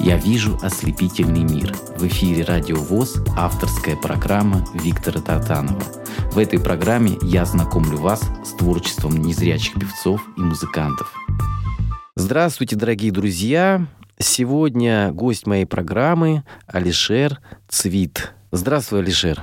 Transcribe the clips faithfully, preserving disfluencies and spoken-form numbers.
«Я вижу ослепительный мир». В эфире «Радио ВОЗ» авторская программа Виктора Тартанова. В этой программе я знакомлю вас с творчеством незрячих певцов и музыкантов. Здравствуйте, дорогие друзья! Сегодня гость моей программы Алишер Цвид. Здравствуй, Алишер.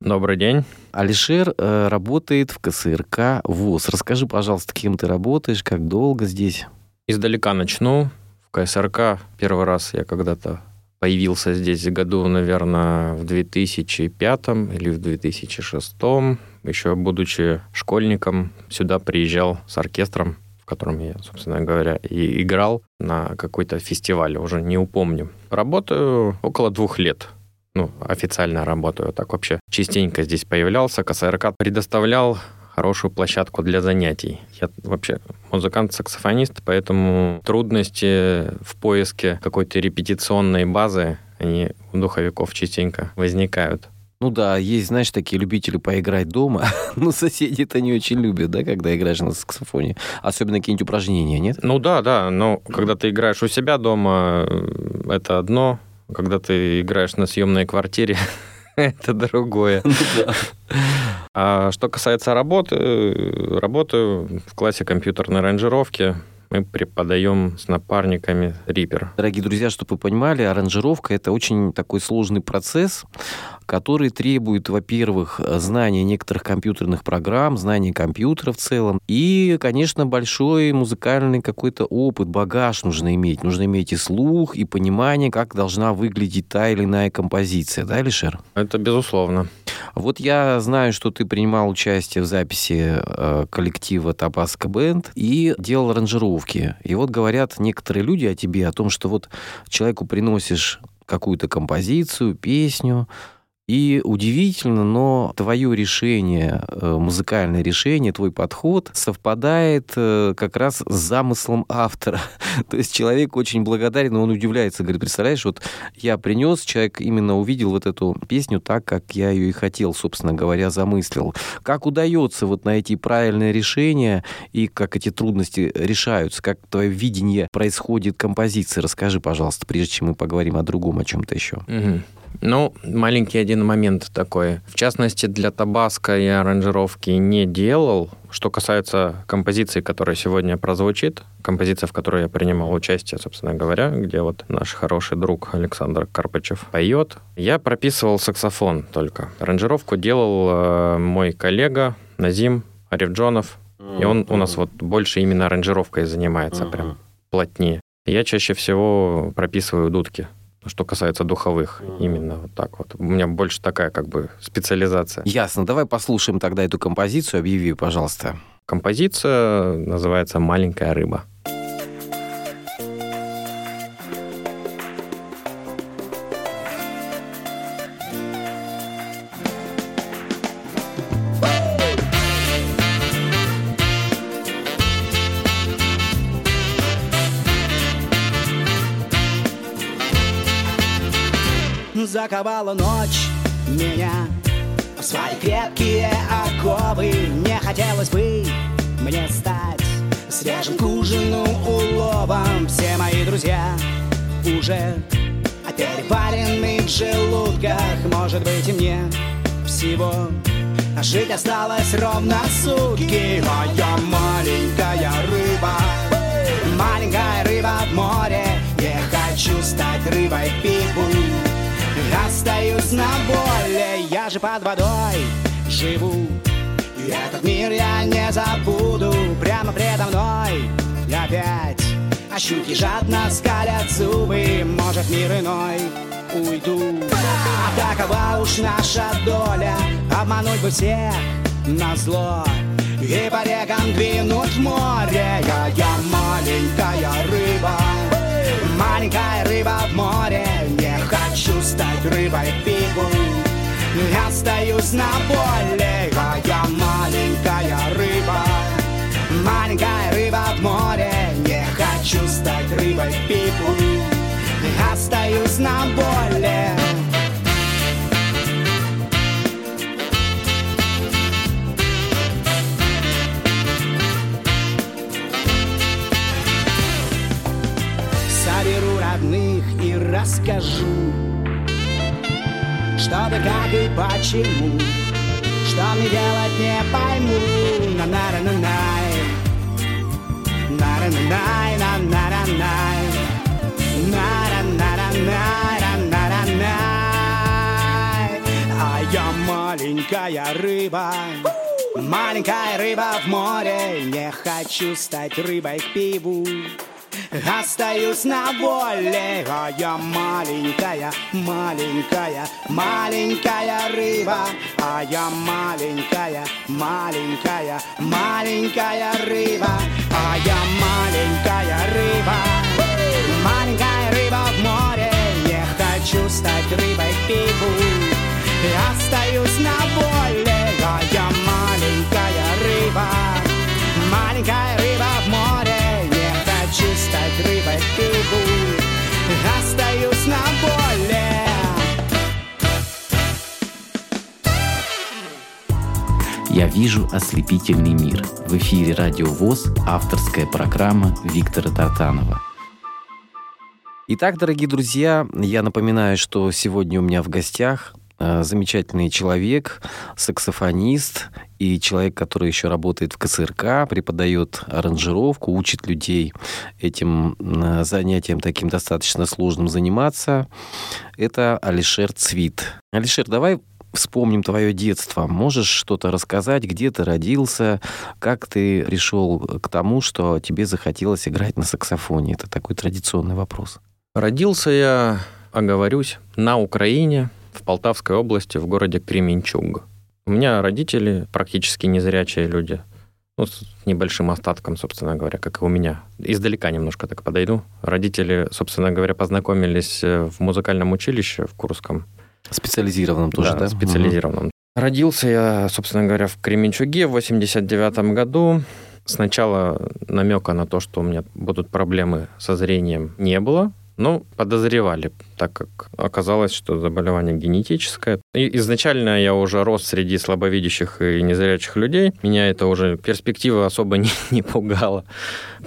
Добрый день. Алишер э, работает в ка эс эр ка ВОС. Расскажи, пожалуйста, кем ты работаешь, как долго здесь? Издалека начну. В ка эс эр ка первый раз я когда-то появился здесь году, наверное, в две тысячи пятом или в две тысячи шестом. Еще будучи школьником, сюда приезжал с оркестром, в котором я, собственно говоря, и играл на какой-то фестивале, уже не упомню. Работаю около двух лет. Ну, официально работаю. Так вообще частенько здесь появлялся. ка эс эр ка предоставлял хорошую площадку для занятий. Я вообще музыкант-саксофонист, поэтому трудности в поиске какой-то репетиционной базы, они у духовиков частенько возникают. Ну да, есть, знаешь, такие любители поиграть дома, но соседи-то не очень любят, да, когда играешь на саксофоне. Особенно какие-нибудь упражнения, нет? Ну да, да, но когда ты играешь у себя дома, это одно. Когда ты играешь на съемной квартире, это другое. А что касается работы, работаю в классе компьютерной аранжировки. Мы преподаем с напарниками Reaper. Дорогие друзья, чтобы вы понимали, аранжировка — это очень такой сложный процесс, который требует, во-первых, знания некоторых компьютерных программ, знания компьютера в целом, и, конечно, большой музыкальный какой-то опыт, багаж нужно иметь. Нужно иметь и слух, и понимание, как должна выглядеть та или иная композиция. Да, Алишер? Это безусловно. Вот я знаю, что ты принимал участие в записи э, коллектива «Табаско Бенд» и делал аранжировки. И вот говорят некоторые люди о тебе, о том, что вот человеку приносишь какую-то композицию, песню, и удивительно, но твое решение, э, музыкальное решение, твой подход совпадает э, как раз с замыслом автора. То есть человек очень благодарен, но он удивляется, говорит, представляешь, вот я принес, человек именно увидел вот эту песню так, как я ее и хотел, собственно говоря, замыслил. Как удается вот найти правильное решение и как эти трудности решаются, как твое видение происходит композиции? Расскажи, пожалуйста, прежде чем мы поговорим о другом, о чем-то еще. Угу. Ну, маленький один момент такой. В частности, для «Табаско» я аранжировки не делал. Что касается композиции, которая сегодня прозвучит, композиция, в которой я принимал участие, собственно говоря, где вот наш хороший друг Александр Карпачев поет, я прописывал саксофон только. Аранжировку делал э, мой коллега Назим Арифджонов, mm-hmm. и он у нас вот больше именно аранжировкой занимается, mm-hmm. прям плотнее. Я чаще всего прописываю дудки. Что касается духовых, именно вот так вот. У меня больше такая как бы специализация. Ясно. Давай послушаем тогда эту композицию. Объяви, пожалуйста. Композиция называется «Маленькая рыба». Заковала ночь меня в свои крепкие оковы. Не хотелось бы мне стать свежим к ужину уловом. Все мои друзья уже перепарены в желудках. Может быть, и мне всего жить осталось ровно сутки. Моя маленькая рыба, маленькая рыба в море. Я хочу стать рыбой пиву. Остаюсь на воле, я же под водой живу. И этот мир я не забуду. Прямо предо мной опять а щуки жадно скалят зубы. Может, мир иной уйду. А такова уж наша доля. Обмануть бы всех назло и по рекам двинуть в море. Я, я маленькая рыба, маленькая рыба в море. Хочу стать рыбой пиву, я остаюсь на воле. А я маленькая рыба, маленькая рыба в море. Не хочу стать рыбой пиву, я остаюсь на воле. Соберу родных и расскажу, что да как и почему, что мне делать не пойму. На-на-на-най, на-на-най, на-на-най, на-на-на-на-на-на-най. А я маленькая рыба, маленькая рыба в море. Не хочу стать рыбой к пиву, остаюсь на воле. А я маленькая, маленькая, маленькая рыба. А я маленькая, маленькая, маленькая рыба. А я маленькая рыба, маленькая рыба в море. Не хочу стать рыбой к пиву, остаюсь на воле. А я маленькая рыба, маленькая рыба в море. Хочу стать рыбой в пиву, остаюсь на воле. Я вижу ослепительный мир. В эфире Радио ВОЗ, авторская программа Виктора Тартанова. Итак, дорогие друзья, я напоминаю, что сегодня у меня в гостях замечательный человек, саксофонист и человек, который еще работает в КСРК, преподает аранжировку, учит людей этим занятием таким достаточно сложным заниматься. Это Алишер Цвид. Алишер, давай вспомним твое детство. Можешь что-то рассказать, где ты родился, как ты пришел к тому, что тебе захотелось играть на саксофоне? Это такой традиционный вопрос. Родился я, оговорюсь, на Украине, в Полтавской области, в городе Кременчуг. У меня родители практически незрячие люди, ну, с небольшим остатком, собственно говоря, как и у меня. Издалека немножко так подойду. Родители, собственно говоря, познакомились в музыкальном училище в Курском. Специализированном тоже, да? Да, специализированном. Угу. Родился я, собственно говоря, в Кременчуге в восемьдесят девятом году. Сначала намека на то, что у меня будут проблемы со зрением, не было. Ну, подозревали, так как оказалось, что заболевание генетическое. И изначально я уже рос среди слабовидящих и незрячих людей. Меня это уже перспектива особо не, не пугала.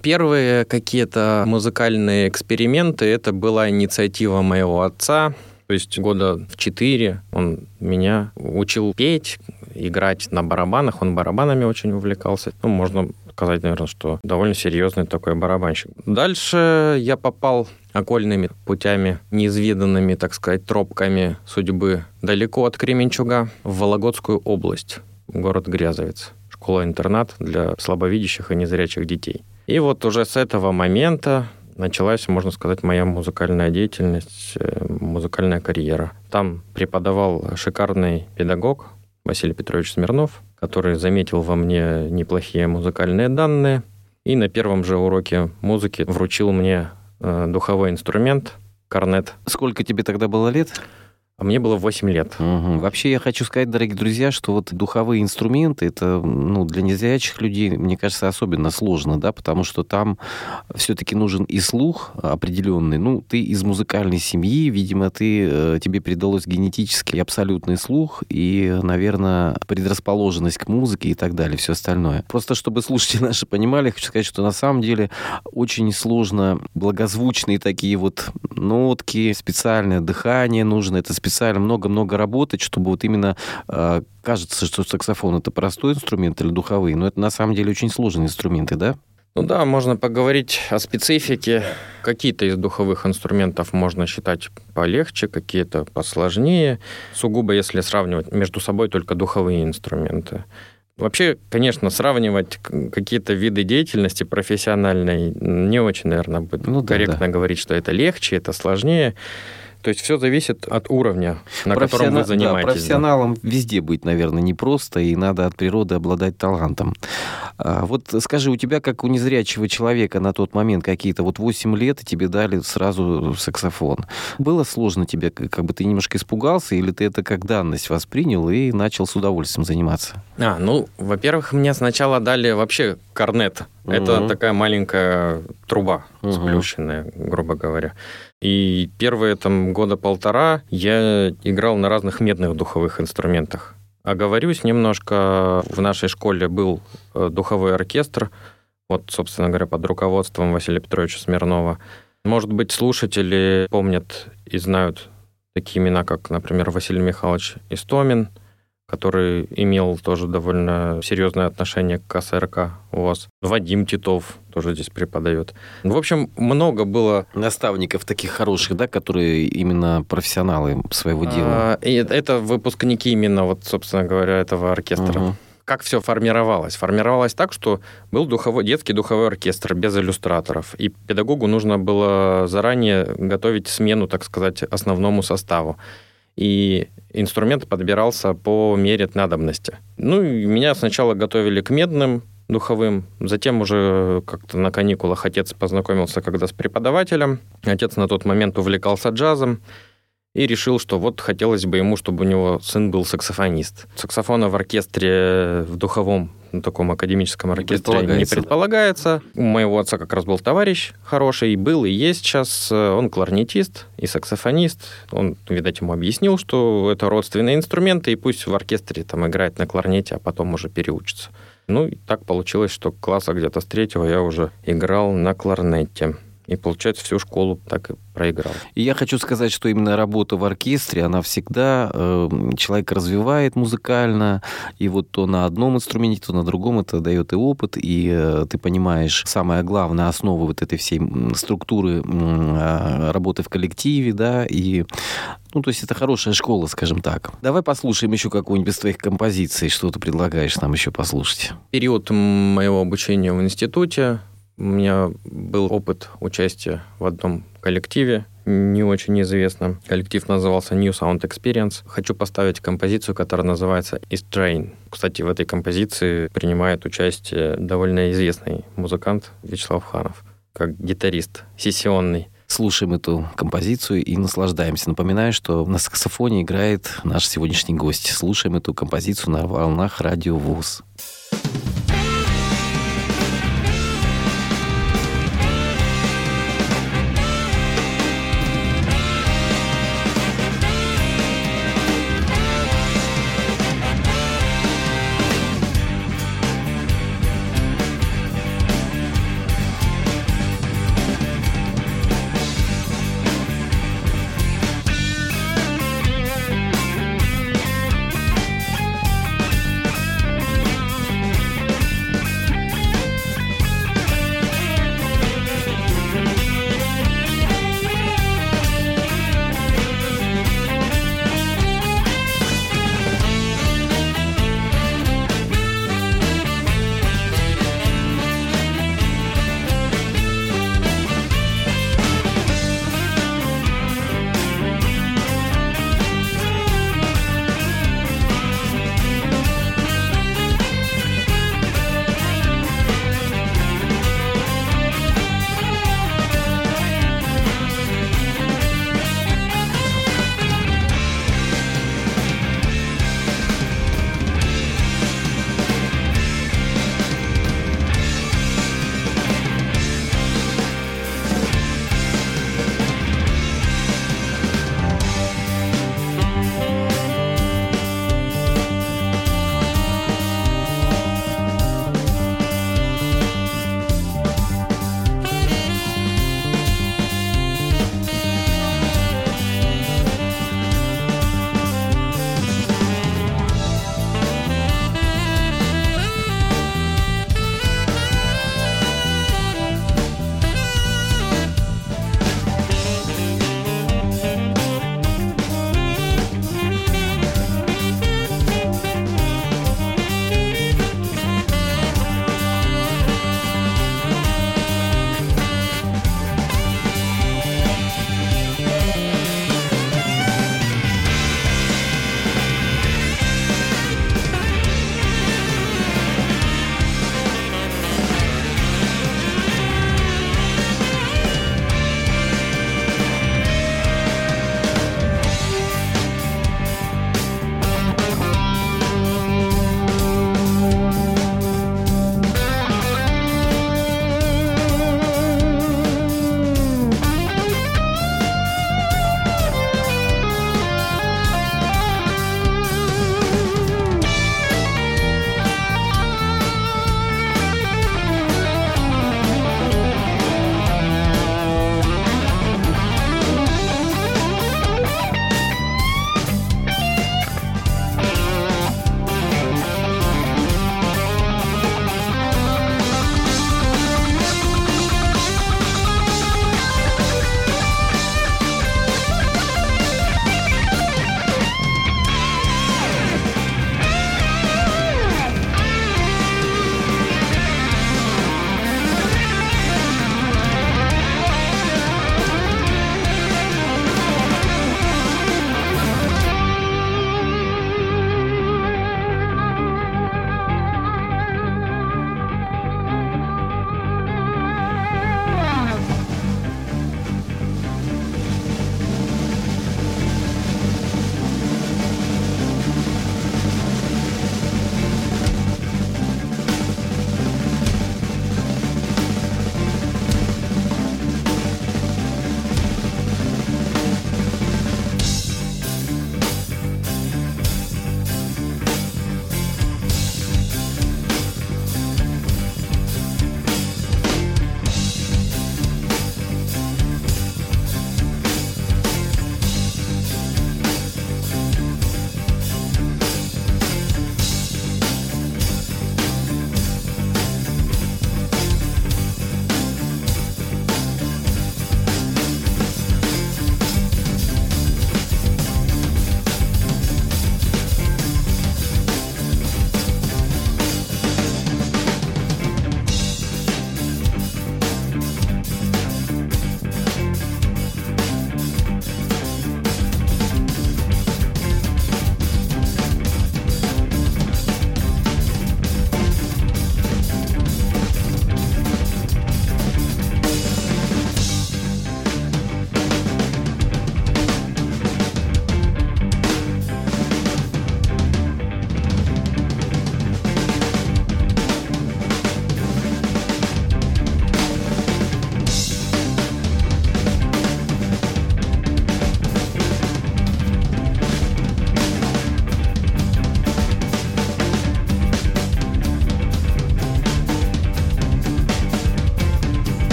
Первые какие-то музыкальные эксперименты, это была инициатива моего отца. То есть года в четыре он меня учил петь, играть на барабанах. Он барабанами очень увлекался. Ну, можно сказать, наверное, что довольно серьезный такой барабанщик. Дальше я попал окольными путями, неизведанными, так сказать, тропками судьбы, далеко от Кременчуга, в Вологодскую область, город Грязовец, школа-интернат для слабовидящих и незрячих детей. И вот уже с этого момента началась, можно сказать, моя музыкальная деятельность, музыкальная карьера. Там преподавал шикарный педагог Василий Петрович Смирнов, который заметил во мне неплохие музыкальные данные и на первом же уроке музыки вручил мне духовой инструмент, корнет. Сколько тебе тогда было лет? А мне было восемь лет. Угу. Вообще я хочу сказать, дорогие друзья, что вот духовые инструменты, это, ну, для незрячих людей, мне кажется, особенно сложно, да, потому что там все-таки нужен и слух определенный. Ну, ты из музыкальной семьи, видимо, ты, тебе передалось генетически абсолютный слух и, наверное, предрасположенность к музыке и так далее, все остальное. Просто чтобы слушатели наши понимали, хочу сказать, что на самом деле очень сложно благозвучные такие вот нотки, специальное дыхание нужно, это специально много-много работать, чтобы вот именно э, кажется, что саксофон — это простой инструмент или духовые, но это на самом деле очень сложные инструменты, да? Ну да, можно поговорить о специфике. Какие-то из духовых инструментов можно считать полегче, какие-то посложнее. Сугубо, если сравнивать между собой только духовые инструменты. Вообще, конечно, сравнивать какие-то виды деятельности профессиональной не очень, наверное, будет ну, да, корректно да. говорить, что это легче, это сложнее. То есть все зависит от уровня, на Профессиона... котором вы занимаетесь. Да, профессионалом да. везде быть, наверное, непросто, и надо от природы обладать талантом. А вот скажи, у тебя, как у незрячего человека на тот момент, какие-то вот восемь лет, и тебе дали сразу саксофон. Было сложно тебе, как бы ты немножко испугался, или ты это как данность воспринял и начал с удовольствием заниматься? А, ну, во-первых, мне сначала дали вообще корнет. Угу. Это такая маленькая труба, угу. сплющенная, грубо говоря. И первые там года полтора я играл на разных медных духовых инструментах. Оговорюсь немножко, в нашей школе был духовой оркестр, вот, собственно говоря, под руководством Василия Петровича Смирнова. Может быть, слушатели помнят и знают такие имена, как, например, Василий Михайлович Истомин, который имел тоже довольно серьезное отношение к КСРК ВОС. Вадим Титов тоже здесь преподает. В общем, много было... Наставников таких хороших, да, которые именно профессионалы своего дела. А, это выпускники именно, вот, собственно говоря, этого оркестра. Угу. Как все формировалось? Формировалось так, что был духовой, детский духовой оркестр без иллюстраторов, и педагогу нужно было заранее готовить смену, так сказать, основному составу. И инструмент подбирался по мере надобности. Ну, меня сначала готовили к медным духовым, затем уже как-то на каникулах отец познакомился когда с преподавателем. Отец на тот момент увлекался джазом и решил, что вот хотелось бы ему, чтобы у него сын был саксофонист. Саксофона в оркестре, в духовом, на таком академическом оркестре не предполагается. не предполагается. У моего отца как раз был товарищ хороший, был и есть сейчас. Он кларнетист и саксофонист. Он, видать, ему объяснил, что это родственные инструменты, и пусть в оркестре там играет на кларнете, а потом уже переучится. Ну, и так получилось, что класса где-то с третьего я уже играл на кларнете. И, получается, всю школу так и проиграл. И я хочу сказать, что именно работа в оркестре, она всегда э, человека развивает музыкально, и вот то на одном инструменте, то на другом, это дает и опыт, и э, ты понимаешь, самое главное, основу вот этой всей структуры э, работы в коллективе, да, и... Ну, то есть это хорошая школа, скажем так. Давай послушаем еще какую-нибудь из твоих композиций, что ты предлагаешь нам еще послушать. Период моего обучения в институте. У меня был опыт участия в одном коллективе, не очень известном. Коллектив назывался New Sound Experience. Хочу поставить композицию, которая называется «Is Train». Кстати, в этой композиции принимает участие довольно известный музыкант Вячеслав Ханов, как гитарист сессионный. Слушаем эту композицию и наслаждаемся. Напоминаю, что на саксофоне играет наш сегодняшний гость. Слушаем эту композицию на волнах «Радио ВОЗ».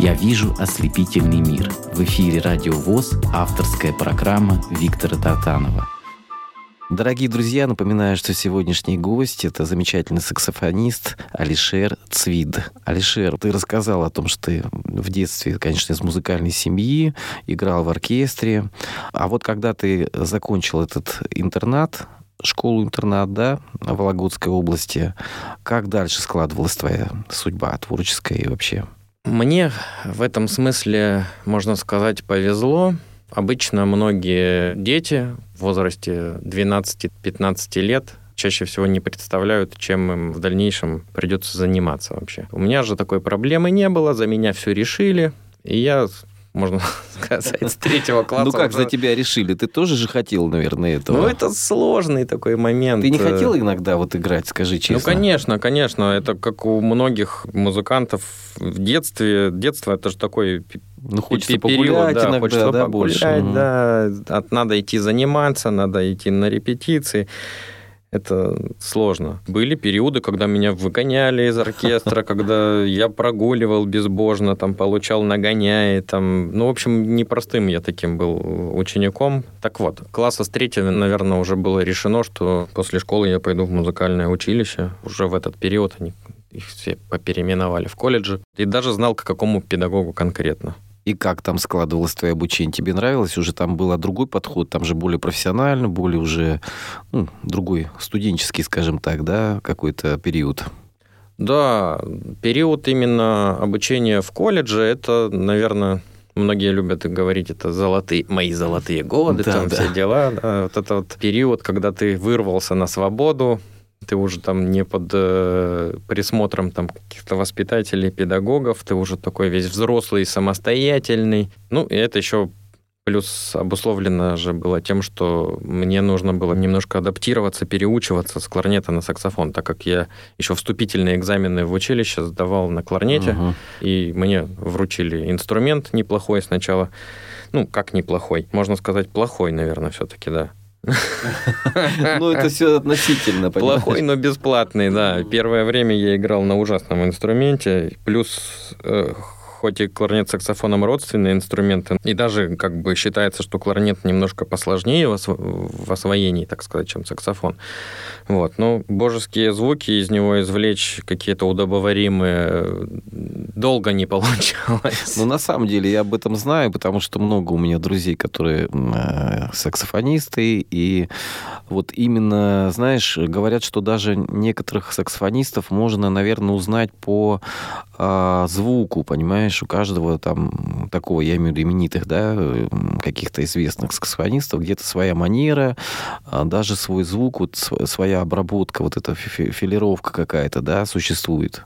«Я вижу ослепительный мир». В эфире «Радио ВОЗ» авторская программа Виктора Тартанова. Дорогие друзья, напоминаю, что сегодняшний гость — это замечательный саксофонист Алишер Цвид. Алишер, ты рассказал о том, что ты в детстве, конечно, из музыкальной семьи, играл в оркестре. А вот когда ты закончил этот интернат, школу-интернат, да, в Вологодской области, как дальше складывалась твоя судьба творческая и вообще? Мне в этом смысле, можно сказать, повезло. Обычно многие дети в возрасте двенадцати-пятнадцати лет чаще всего не представляют, чем им в дальнейшем придется заниматься вообще. У меня же такой проблемы не было, за меня все решили, и я, можно сказать, с третьего класса... Ну как за тебя решили? Ты тоже же хотел, наверное, этого? Ну это сложный такой момент. Ты не хотел иногда вот играть, скажи честно? Ну конечно, конечно. Это как у многих музыкантов в детстве. Детство — это же такой... Ну, хочется погулять, да, иногда, хочется, да, больше. Да. Надо идти заниматься, надо идти на репетиции. Это сложно. Были периоды, когда меня выгоняли из оркестра, когда я прогуливал безбожно, там, получал нагоняи. Там. Ну, в общем, непростым я таким был учеником. Так вот, класса с третьего, наверное, уже было решено, что после школы я пойду в музыкальное училище. Уже в этот период они их все попереименовали в колледжи. И даже знал, к какому педагогу конкретно. И как там складывалось твое обучение? Тебе нравилось? Уже там был другой подход, там же более профессионально, более уже, ну, другой студенческий, скажем так, да, какой-то период. Да, период именно обучения в колледже, это, наверное, многие любят говорить, это золотые, мои золотые годы, да, там да. все дела. Да, вот это вот период, когда ты вырвался на свободу, ты уже там не под э, присмотром там каких-то воспитателей, педагогов, ты уже такой весь взрослый, самостоятельный. Ну, и это еще плюс обусловлено же было тем, что мне нужно было немножко адаптироваться, переучиваться с кларнета на саксофон, так как я еще вступительные экзамены в училище сдавал на кларнете, uh-huh. и мне вручили инструмент неплохой сначала. Ну, как неплохой? Можно сказать, плохой, наверное, все-таки, да. Ну, это все относительно, понимаешь? Плохой, но бесплатный, да. Первое время я играл на ужасном инструменте. Плюс, э, хоть и кларнет с саксофоном родственные инструменты, и даже как бы считается, что кларнет немножко посложнее в, осво- в освоении, так сказать, чем саксофон. Вот. Но божеские звуки, из него извлечь какие-то удобоваримые долго не получалось. Ну, на самом деле, я об этом знаю, потому что много у меня друзей, которые саксофонисты, и вот именно, знаешь, говорят, что даже некоторых саксофонистов можно, наверное, узнать по э, звуку, понимаешь, у каждого там такого, я имею в виду именитых, да, каких-то известных саксофонистов, где-то своя манера, даже свой звук, вот своя обработка, вот эта филировка какая-то, да, существует.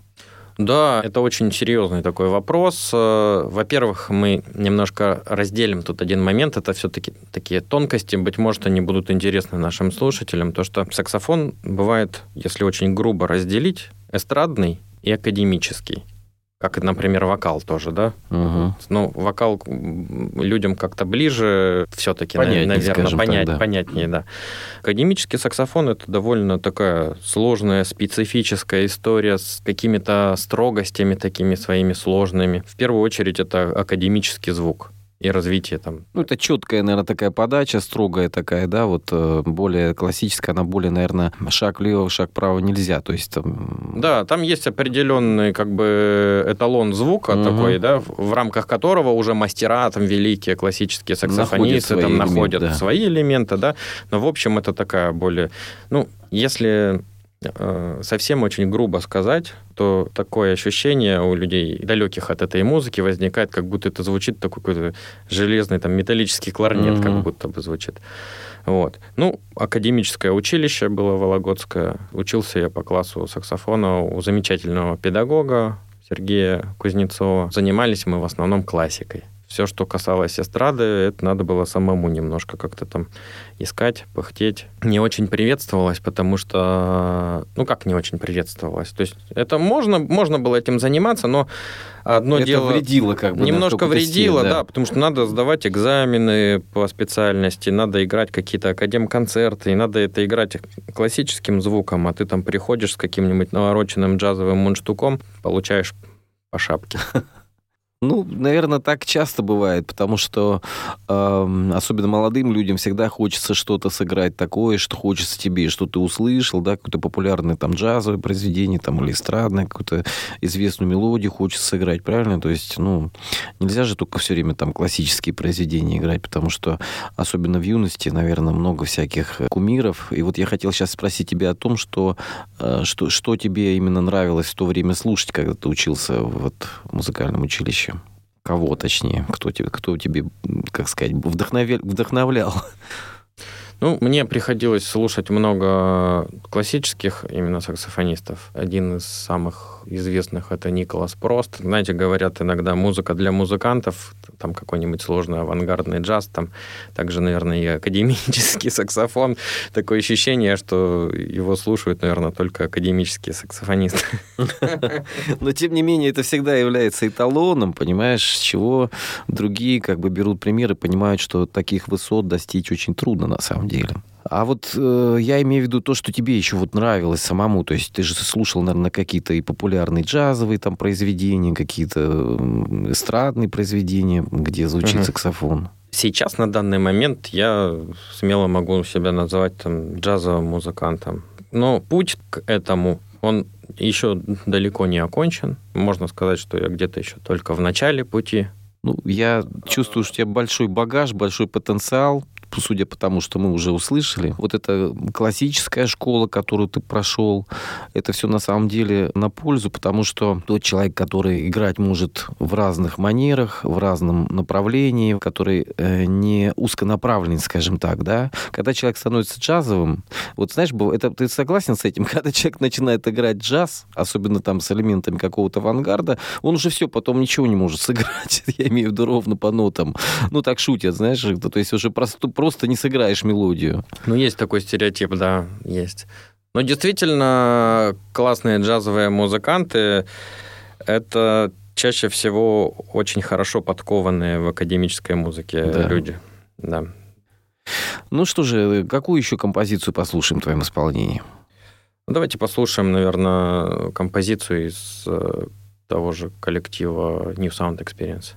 Да, это очень серьезный такой вопрос. Во-первых, мы немножко разделим тут один момент. Это все-таки такие тонкости, быть может, они будут интересны нашим слушателям. То, что саксофон бывает, если очень грубо разделить, эстрадный и академический. Как, например, вокал тоже, да? Угу. Ну, вокал людям как-то ближе все-таки, понятнее, наверное, понять, так, да. понятнее, да. Академический саксофон — это довольно такая сложная, специфическая история с какими-то строгостями такими своими сложными. В первую очередь это академический звук и развитие там. Ну, это четкая, наверное, такая подача, строгая такая, да, вот более классическая, она более, наверное, шаг влево, шаг вправо нельзя, то есть там... Да, там есть определенный как бы эталон звука угу. такой, да, в рамках которого уже мастера, там, великие классические саксофонисты находят, там, свои, находят элементы, да. свои элементы, да. Но, в общем, это такая более... Ну, если э, совсем очень грубо сказать, то такое ощущение у людей, далеких от этой музыки, возникает, как будто это звучит такой какой-то железный, там, металлический кларнет, угу. как будто бы звучит. Вот. Ну, академическое училище было вологодское. Учился я по классу саксофона у замечательного педагога Сергея Кузнецова. Занимались мы в основном классикой. Все, что касалось эстрады, это надо было самому немножко как-то там искать, пыхтеть. Не очень приветствовалось, потому что... Ну, как не очень приветствовалось? То есть это можно, можно было этим заниматься, но одно это дело... Это вредило как бы. Немножко вредило, стиль, да. да, потому что надо сдавать экзамены по специальности, надо играть какие-то академконцерты, и надо это играть классическим звуком, а ты там приходишь с каким-нибудь навороченным джазовым мундштуком, получаешь по шапке. Ну, наверное, так часто бывает, потому что э, особенно молодым людям всегда хочется что-то сыграть такое, что хочется тебе, что ты услышал, да, какое-то популярное там джазовое произведение там, или эстрадное, какую-то известную мелодию хочется сыграть, правильно? То есть, ну, нельзя же только все время там классические произведения играть, потому что особенно в юности, наверное, много всяких кумиров. И вот я хотел сейчас спросить тебя о том, что, э, что, что тебе именно нравилось в то время слушать, когда ты учился вот, в музыкальном училище. Кого, точнее, кто тебе, кто тебе, как сказать, вдохновил, вдохновлял? Ну, мне приходилось слушать много классических именно саксофонистов. Один из самых известных — это Николас Прост. Знаете, говорят иногда, музыка для музыкантов, там какой-нибудь сложный авангардный джаз, там также, наверное, и академический саксофон. Такое ощущение, что его слушают, наверное, только академические саксофонисты. Но, тем не менее, это всегда является эталоном, понимаешь, с чего другие как бы берут пример и понимают, что таких высот достичь очень трудно на самом деле. Деле. А вот э, я имею в виду то, что тебе еще вот нравилось самому. То есть ты же слушал, наверное, какие-то и популярные джазовые там произведения, какие-то эстрадные произведения, где звучит угу. саксофон. Сейчас, на данный момент, я смело могу себя назвать там джазовым музыкантом. Но путь к этому, он еще далеко не окончен. Можно сказать, что я где-то еще только в начале пути. Ну, я чувствую, что у тебя большой багаж, большой потенциал. Судя по тому, что мы уже услышали, вот эта классическая школа, которую ты прошел, это все на самом деле на пользу, потому что тот человек, который играть может в разных манерах, в разном направлении, который э, не узконаправлен, скажем так, да, когда человек становится джазовым, вот знаешь, это, ты согласен с этим, когда человек начинает играть джаз, особенно там с элементами какого-то авангарда, он уже все, потом ничего не может сыграть, я имею в виду ровно по нотам, ну так шутят, знаешь, то есть уже просто просто не сыграешь мелодию. Ну, есть такой стереотип, да, есть. Но действительно, классные джазовые музыканты — это чаще всего очень хорошо подкованные в академической музыке да. люди. Да. Ну что же, какую еще композицию послушаем в твоем исполнении? Давайте послушаем, наверное, композицию из того же коллектива New Sound Experience.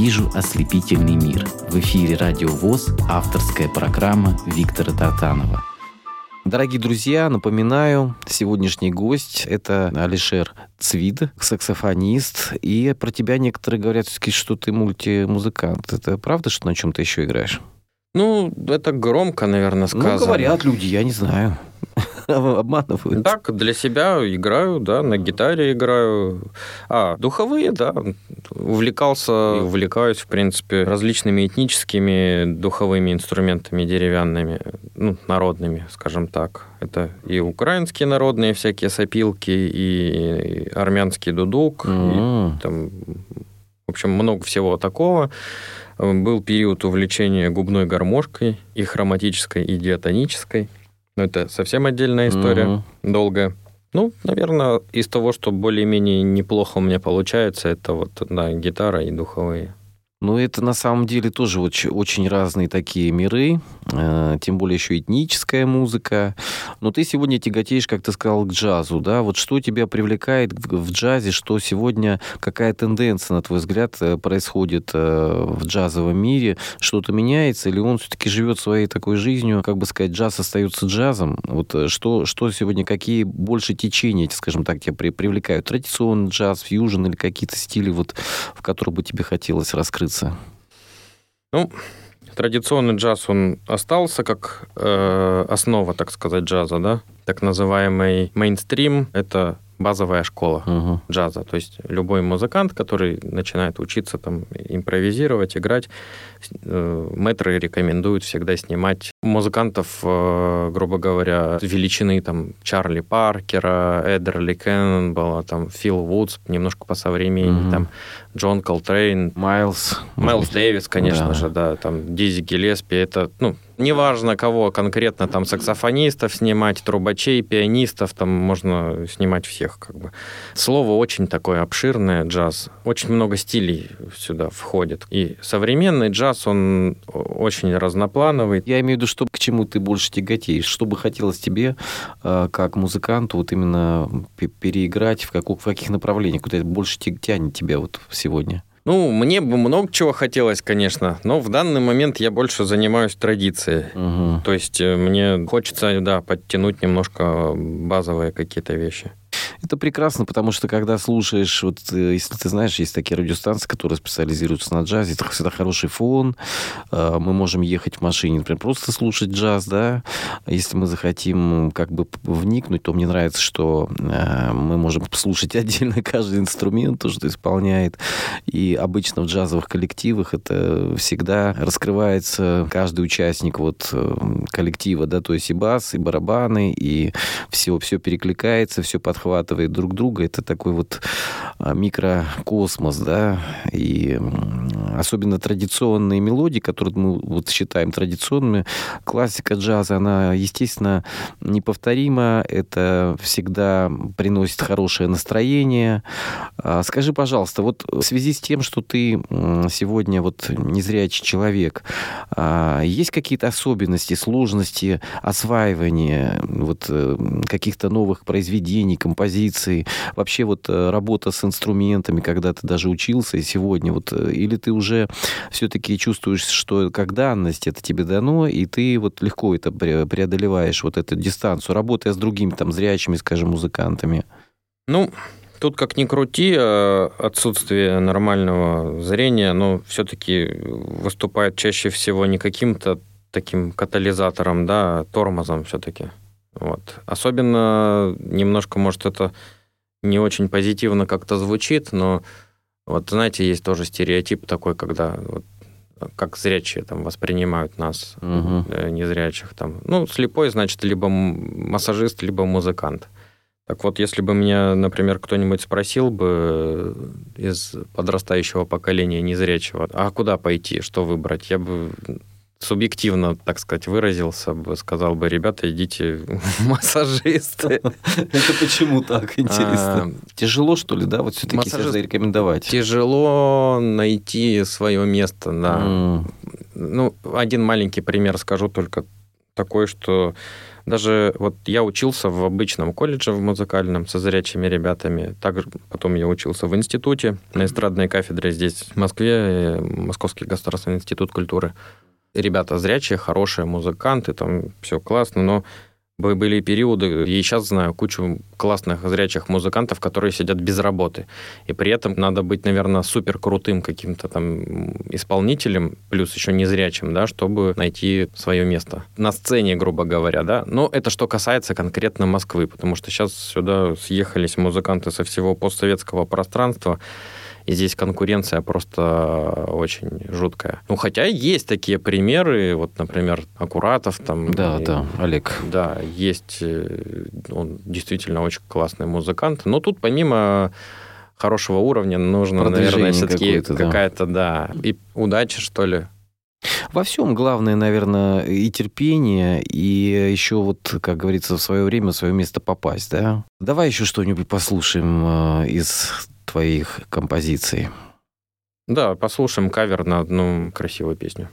«Вижу ослепительный мир». В эфире «Радио ВОЗ» авторская программа Виктора Тартанова. Дорогие друзья, напоминаю, сегодняшний гость – это Алишер Цвид, саксофонист. И про тебя некоторые говорят, что ты мультимузыкант. Это правда, что на чем ты еще играешь? Ну, это громко, наверное, сказано. Ну, говорят люди, я не знаю. Обманывают. Так, для себя играю, да, на гитаре играю. А, духовые, да. Увлекался, увлекаюсь, в принципе, различными этническими духовыми инструментами деревянными, ну, народными, скажем так. Это и украинские народные всякие сопилки, и армянский дудук, mm-hmm. и там... В общем, много всего такого. Был период увлечения губной гармошкой, и хроматической, и диатонической. Но это совсем отдельная история, угу. долгая. Ну, наверное, из того, что более-менее неплохо у меня получается, это вот, да, гитара и духовые. Ну, это на самом деле тоже очень, очень разные такие миры, э, тем более еще этническая музыка. Но ты сегодня тяготеешь, как ты сказал, к джазу, да? Вот что тебя привлекает в джазе, что сегодня, какая тенденция, на твой взгляд, происходит э, в джазовом мире? Что-то меняется или он все-таки живет своей такой жизнью, как бы сказать, джаз остается джазом? Вот что, что сегодня, какие больше течения, скажем так, тебя при, привлекают? Традиционный джаз, фьюжн или какие-то стили, вот, в которых бы тебе хотелось раскрыть? Ну, традиционный джаз, он остался как э, основа, так сказать, джаза, да? Так называемый мейнстрим — это базовая школа uh-huh. джаза. То есть любой музыкант, который начинает учиться там импровизировать, играть, э, мэтры рекомендуют всегда снимать музыкантов, э, грубо говоря, величины там Чарли Паркера, Эддерли Кэннонболла, там Фил Вудс, немножко посовременнее, uh-huh. там Джон Колтрейн, Майлз, Майлз Дэвис, конечно да. же, да, там Дизи Гиллеспи, это, ну, неважно, кого конкретно, там, саксофонистов снимать, трубачей, пианистов, там, можно снимать всех, как бы. Слово очень такое обширное, джаз. Очень много стилей сюда входит. И современный джаз, он очень разноплановый. Я имею в виду, что к чему ты больше тяготеешь, что бы хотелось тебе, как музыканту, вот именно переиграть, в, каких, в каких направлениях, куда это больше тянет тебя вот сегодня? Ну, мне бы много чего хотелось, конечно, но в данный момент я больше занимаюсь традицией. Угу. То есть мне хочется, да, подтянуть немножко базовые какие-то вещи. Это прекрасно, потому что когда слушаешь, вот если ты знаешь, есть такие радиостанции, которые специализируются на джазе, это всегда хороший фон, мы можем ехать в машине, например, просто слушать джаз, да, если мы захотим как бы вникнуть, то мне нравится, что мы можем слушать отдельно каждый инструмент, то, что исполняет, и обычно в джазовых коллективах это всегда раскрывается каждый участник вот коллектива, да, то есть и бас, и барабаны, и все, все перекликается, все подхватывается друг друга. Это такой вот микрокосмос, да, и особенно традиционные мелодии, которые мы вот считаем традиционными, классика джаза, она, естественно, неповторима, это всегда приносит хорошее настроение. Скажи, пожалуйста, вот в связи с тем, что ты сегодня вот незрячий человек, есть какие-то особенности, сложности осваивания вот каких-то новых произведений, композиций, вообще вот работа с инструментами, когда ты даже учился, и сегодня вот, или ты уже все-таки чувствуешь, что как данность это тебе дано, и ты вот легко это преодолеваешь, вот эту дистанцию, работая с другими там зрячими, скажем, музыкантами? Ну, тут как ни крути, отсутствие нормального зрения, но все-таки выступает чаще всего не каким-то таким катализатором, да, а тормозом все-таки. Вот. Особенно немножко, может, это не очень позитивно как-то звучит, но вот, знаете, есть тоже стереотип такой, когда вот, как зрячие там воспринимают нас, угу. незрячих. Там. Ну, слепой, значит, либо массажист, либо музыкант. Так вот, если бы меня, например, кто-нибудь спросил бы из подрастающего поколения незрячего, а куда пойти, что выбрать, я бы... субъективно, так сказать, выразился бы, сказал бы, ребята, идите массажисты. Это почему так, интересно? Тяжело, что ли, да, вот все-таки себя рекомендовать? Тяжело найти свое место, да. Ну, один маленький пример скажу только такой, что даже вот я учился в обычном колледже, в музыкальном, со зрячими ребятами. Также потом я учился в институте, на эстрадной кафедре здесь, в Москве, Московский государственный институт культуры. Ребята зрячие, хорошие музыканты, там все классно, но были периоды, я сейчас знаю кучу классных зрячих музыкантов, которые сидят без работы. И при этом надо быть, наверное, супер крутым каким-то там исполнителем, плюс еще незрячим, да, чтобы найти свое место на сцене, грубо говоря, да. Но это что касается конкретно Москвы, потому что сейчас сюда съехались музыканты со всего постсоветского пространства, и здесь конкуренция просто очень жуткая. Ну, хотя есть такие примеры, вот, например, Аккуратов там. Да, и, да, Олег. Да, есть, он действительно очень классный музыкант, но тут помимо хорошего уровня нужно, продвижение, наверное, все-таки какая-то, да, да, и удача, что ли. Во всем главное, наверное, и терпение, и еще, вот, как говорится, в свое время, в свое место попасть, да? Давай еще что-нибудь послушаем из твоих композиций. Да, послушаем кавер на одну красивую песню.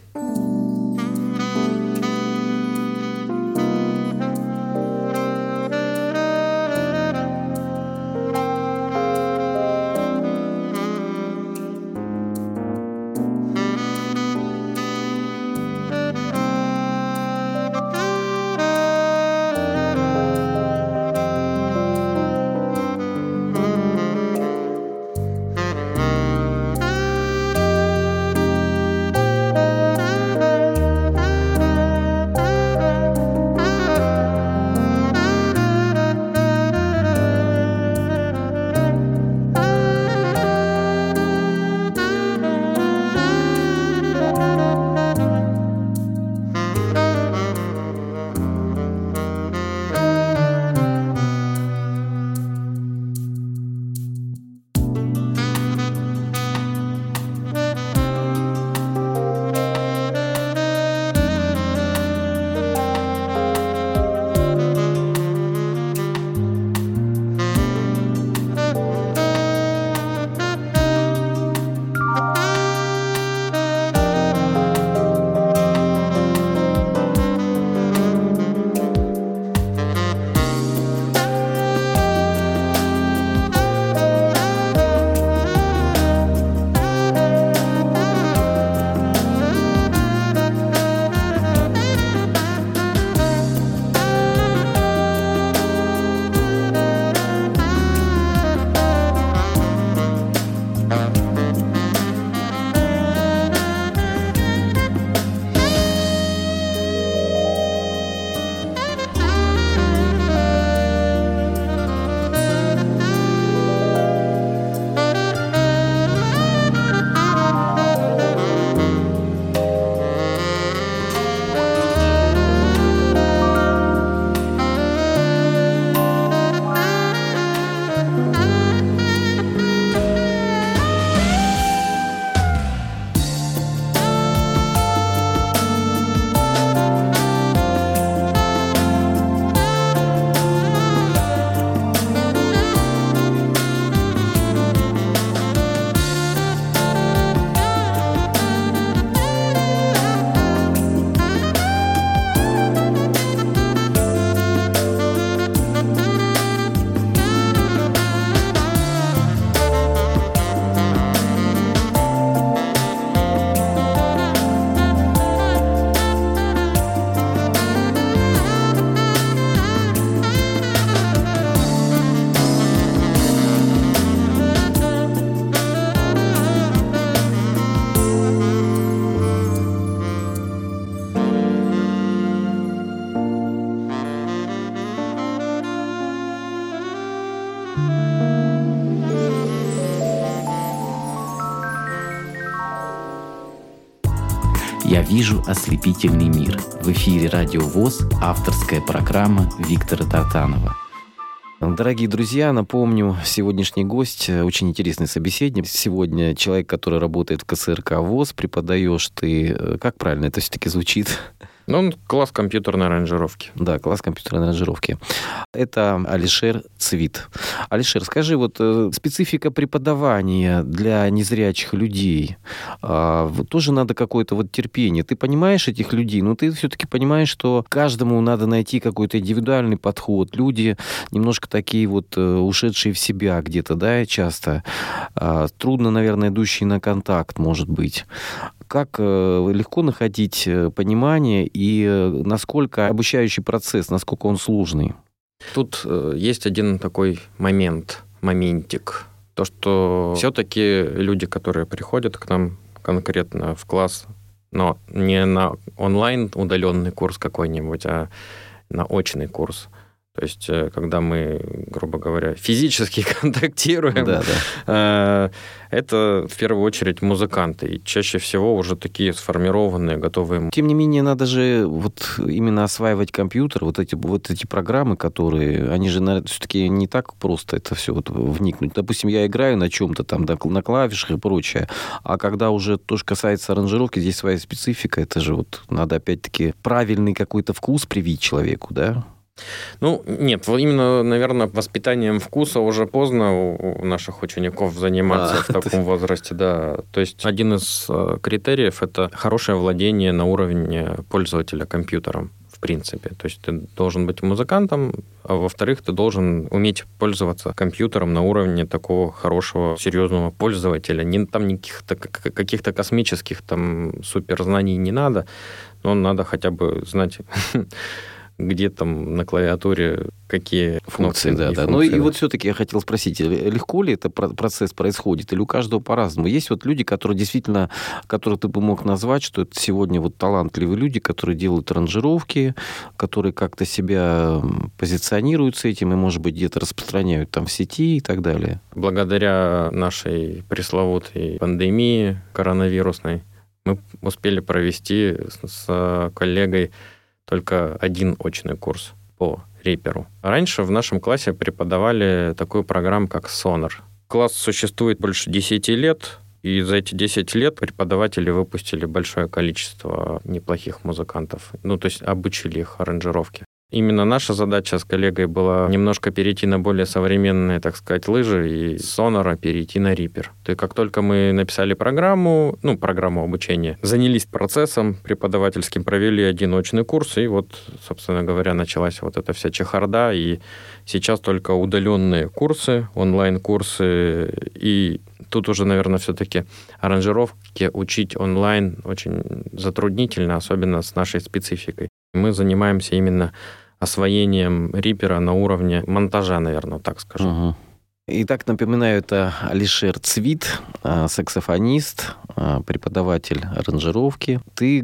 «Вижу ослепительный мир». В эфире «Радио ВОЗ», авторская программа Виктора Тартанова. Дорогие друзья, напомню, сегодняшний гость, очень интересный собеседник. Сегодня человек, который работает в КСРК ВОС, преподаешь ты... Как правильно это все-таки звучит? Ну, класс компьютерной аранжировки. Да, класс компьютерной аранжировки. Это Алишер Цвид. Алишер, скажи, вот специфика преподавания для незрячих людей, тоже надо какое-то вот терпение. Ты понимаешь этих людей, но ты все-таки понимаешь, что каждому надо найти какой-то индивидуальный подход. Люди немножко такие вот ушедшие в себя где-то, да, часто. Трудно, наверное, идущие на контакт, может быть. Как легко находить понимание и насколько обучающий процесс, насколько он сложный? Тут есть один такой момент, моментик. То, что все-таки люди, которые приходят к нам конкретно в класс, но не на онлайн удаленный курс какой-нибудь, а на очный курс. То есть, когда мы, грубо говоря, физически контактируем, да, да. Это в первую очередь музыканты. И чаще всего уже такие сформированные, готовые. Тем не менее, надо же вот именно осваивать компьютер, вот эти, вот эти программы, которые, они же, наверное, все-таки не так просто это все вот вникнуть. Допустим, я играю на чем-то там, на клавишах и прочее. А когда уже то, что касается аранжировки, здесь своя специфика. Это же вот надо опять-таки правильный какой-то вкус привить человеку, да? Ну, нет, именно, наверное, воспитанием вкуса уже поздно у наших учеников заниматься а, в таком ты... возрасте, да. То есть один из критериев – это хорошее владение на уровне пользователя компьютером, в принципе. То есть ты должен быть музыкантом, а во-вторых, ты должен уметь пользоваться компьютером на уровне такого хорошего, серьезного пользователя. Не, там никаких-то, каких-то космических там суперзнаний не надо, но надо хотя бы знать... где там на клавиатуре какие функции. Да, да. Функции, ну и, да. И вот все-таки я хотел спросить, легко ли этот процесс происходит, или у каждого по-разному? Есть вот люди, которые действительно, которых ты бы мог назвать, что это сегодня вот талантливые люди, которые делают аранжировки, которые как-то себя позиционируют с этим и, может быть, где-то распространяют там в сети и так далее? Благодаря нашей пресловутой пандемии коронавирусной мы успели провести с коллегой только один очный курс по Reaper. Раньше в нашем классе преподавали такую программу, как Sonar. Класс существует больше десяти лет, и за эти десять лет преподаватели выпустили большое количество неплохих музыкантов. Ну, то есть обучили их аранжировке. Именно наша задача с коллегой была немножко перейти на более современные, так сказать, лыжи и с Сонора перейти на Reaper. То есть как только мы написали программу, ну, программу обучения, занялись процессом преподавательским, провели одиночный курс, и вот, собственно говоря, началась вот эта вся чехарда, и сейчас только удаленные курсы, онлайн-курсы, и тут уже, наверное, все-таки аранжировки учить онлайн очень затруднительно, особенно с нашей спецификой. Мы занимаемся именно освоением Reaper на уровне монтажа, наверное, так скажу. Угу. Итак, напоминаю, это Алишер Цвид, саксофонист, преподаватель аранжировки. Ты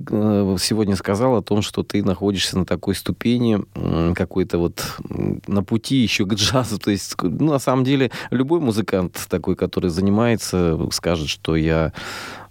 сегодня сказал о том, что ты находишься на такой ступени, какой-то вот на пути еще к джазу. То есть, ну, на самом деле, любой музыкант такой, который занимается, скажет, что я...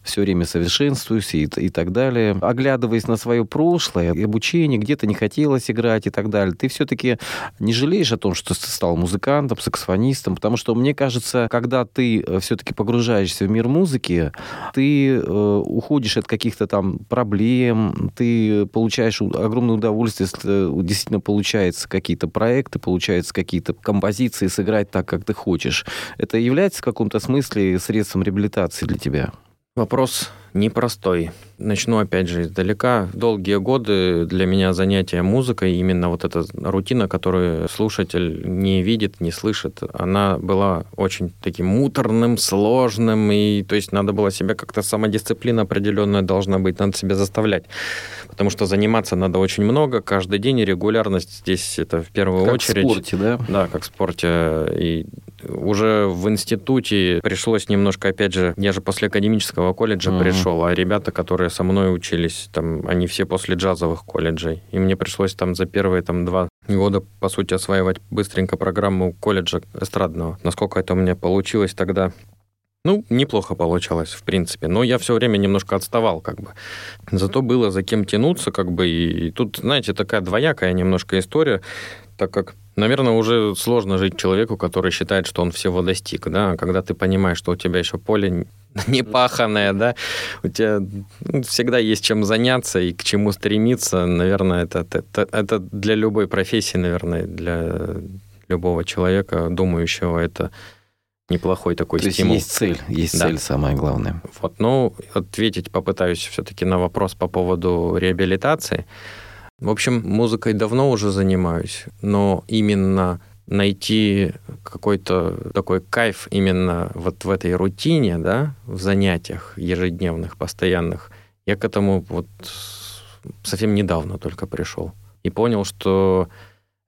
все время совершенствуюсь и, и так далее. Оглядываясь на свое прошлое, обучение, где-то не хотелось играть и так далее, ты все-таки не жалеешь о том, что ты стал музыкантом, саксофонистом? Потому что, мне кажется, когда ты все-таки погружаешься в мир музыки, ты э, уходишь от каких-то там проблем, ты получаешь огромное удовольствие, если действительно получаются какие-то проекты, получаются какие-то композиции, сыграть так, как ты хочешь. Это является в каком-то смысле средством реабилитации для тебя? Вопрос непростой. Начну опять же издалека. Долгие годы для меня занятие музыкой, именно вот эта рутина, которую слушатель не видит, не слышит, она была очень таким муторным, сложным, и то есть надо было себя как-то, самодисциплина определенная должна быть, надо себя заставлять, потому что заниматься надо очень много, каждый день, и регулярность здесь это в первую как очередь. Как в спорте, да? Да, как в спорте. И уже в институте пришлось немножко, опять же, я же после академического колледжа mm-hmm. пришел, а ребята, которые со мной учились, там, они все после джазовых колледжей, и мне пришлось там за первые там, два года, по сути, осваивать быстренько программу колледжа эстрадного. Насколько это у меня получилось тогда? Ну, неплохо получалось, в принципе, но я все время немножко отставал, как бы. Зато было за кем тянуться, как бы, и тут, знаете, такая двоякая немножко история, так как, наверное, уже сложно жить человеку, который считает, что он всего достиг, да, когда ты понимаешь, что у тебя еще поле непаханное, да, у тебя всегда есть чем заняться и к чему стремиться, наверное, это, это, это для любой профессии, наверное, для любого человека, думающего, это неплохой такой то стимул. Есть цель, есть да. цель, самое главное. Вот, ну, ответить попытаюсь все-таки на вопрос по поводу реабилитации. В общем, музыкой давно уже занимаюсь, но именно найти какой-то такой кайф именно вот в этой рутине, да, в занятиях ежедневных, постоянных, я к этому вот совсем недавно только пришел. И понял, что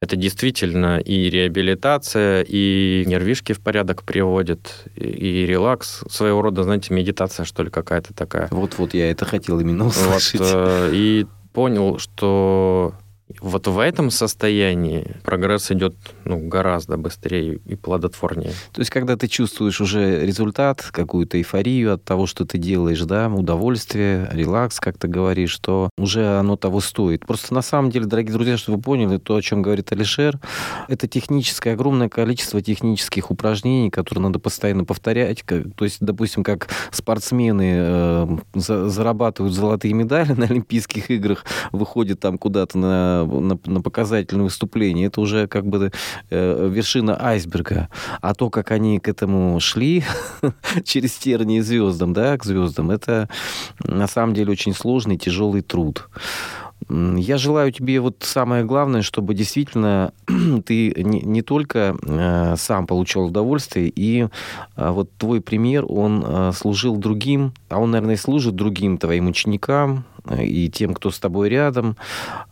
это действительно и реабилитация, и нервишки в порядок приводит, и релакс. Своего рода, знаете, медитация, что ли, какая-то такая. Вот-вот, я это хотел именно услышать. Вот, и понял, что вот в этом состоянии прогресс идет, ну, гораздо быстрее и плодотворнее. То есть, когда ты чувствуешь уже результат, какую-то эйфорию от того, что ты делаешь, да, удовольствие, релакс, как ты говоришь, то уже оно того стоит. Просто на самом деле, дорогие друзья, чтобы вы поняли, то, о чем говорит Алишер, это техническое, огромное количество технических упражнений, которые надо постоянно повторять. То есть, допустим, как спортсмены э, за, зарабатывают золотые медали на Олимпийских играх, выходят там куда-то на На, на показательные выступления, это уже как бы э, вершина айсберга. А то, как они к этому шли через тернии звездам, да, к звездам, это на самом деле очень сложный, тяжелый труд. Я желаю тебе вот самое главное, чтобы действительно ты не, не только э, сам получал удовольствие, и э, вот твой пример, он э, служил другим, а он, наверное, служит другим твоим ученикам э, и тем, кто с тобой рядом,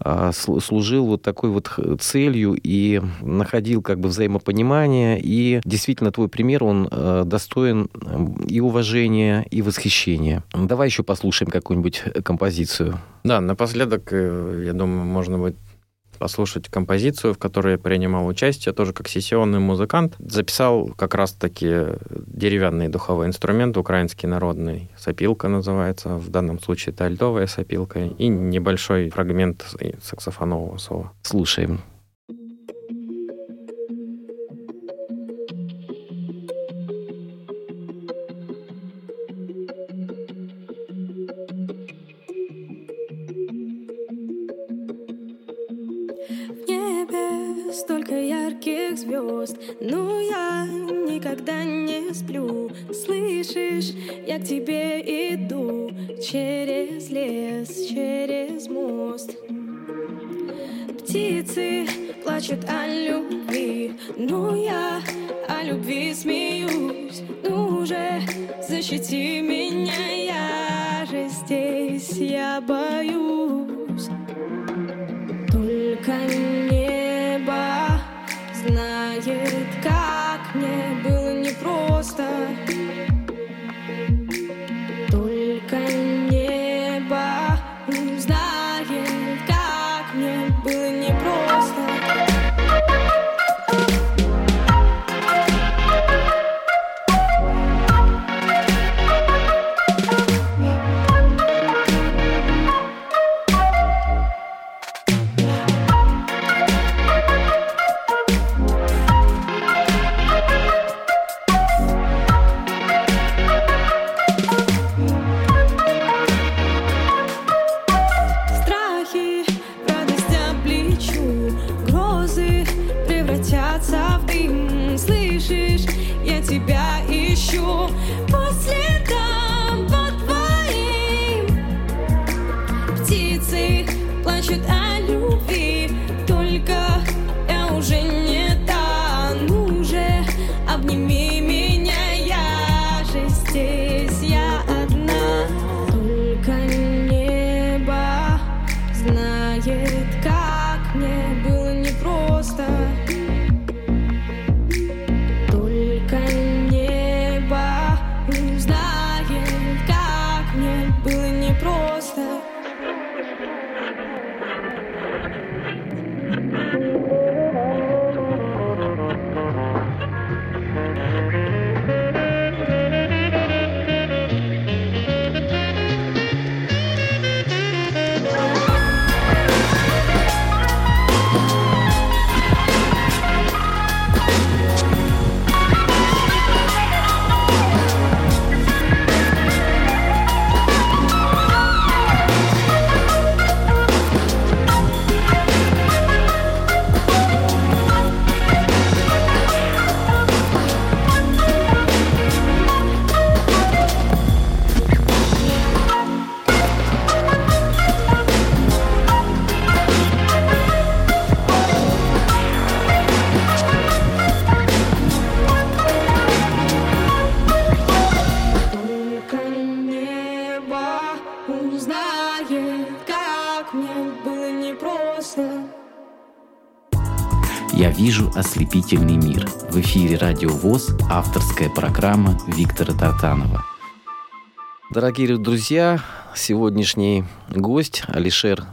э, служил вот такой вот целью и находил как бы взаимопонимание, и действительно твой пример, он э, достоин и уважения, и восхищения. Давай еще послушаем какую-нибудь композицию. Да, напоследок, я думаю, можно будет послушать композицию, в которой я принимал участие, тоже как сессионный музыкант. Записал как раз-таки деревянный духовой инструмент, украинский народный, сопилка называется, в данном случае это альтовая сопилка, и небольшой фрагмент саксофонового соло. Слушаем. Звезд, но я никогда не сплю. Слышишь, я к тебе иду через лес, через мост. Птицы плачут о любви, но я о любви смеюсь. Ну уже защити меня, я же здесь, я боюсь. Только небо знает, как мне было непросто. Только небо знает, как мне было непросто. мне было непросто. Я вижу ослепительный мир. В эфире Радио ВОЗ, авторская программа Виктора Тартанова. Дорогие друзья, сегодняшний гость Алишер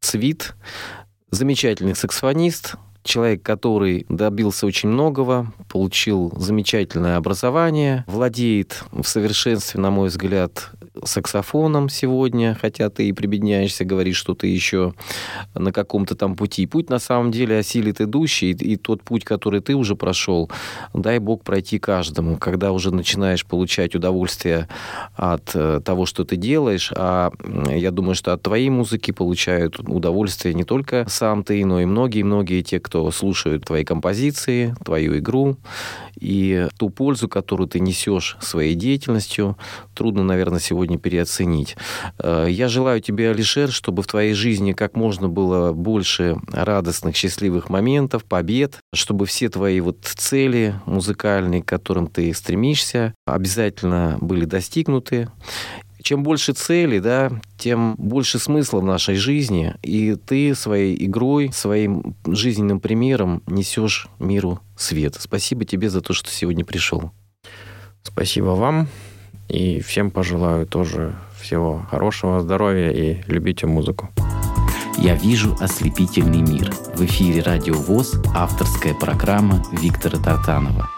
Цвид, замечательный саксофонист, человек, который добился очень многого, получил замечательное образование, владеет в совершенстве, на мой взгляд, саксофоном сегодня, хотя ты и прибедняешься, говоришь, что ты еще на каком-то там пути. Путь, на самом деле, осилит идущий, и, и тот путь, который ты уже прошел, дай Бог пройти каждому, когда уже начинаешь получать удовольствие от э, того, что ты делаешь, а э, я думаю, что от твоей музыки получают удовольствие не только сам ты, но и многие-многие те, кто слушают твои композиции, твою игру, и ту пользу, которую ты несешь своей деятельностью, трудно, наверное, сегодня не переоценить. Я желаю тебе, Алишер, чтобы в твоей жизни как можно было больше радостных, счастливых моментов, побед, чтобы все твои вот цели музыкальные, к которым ты стремишься, обязательно были достигнуты. Чем больше целей, да, тем больше смысла в нашей жизни, и ты своей игрой, своим жизненным примером несешь миру свет. Спасибо тебе за то, что сегодня пришел. Спасибо вам. И всем пожелаю тоже всего хорошего, здоровья и любите музыку. Я вижу ослепительный мир. В эфире Радио ВОЗ, авторская программа Виктора Тартанова.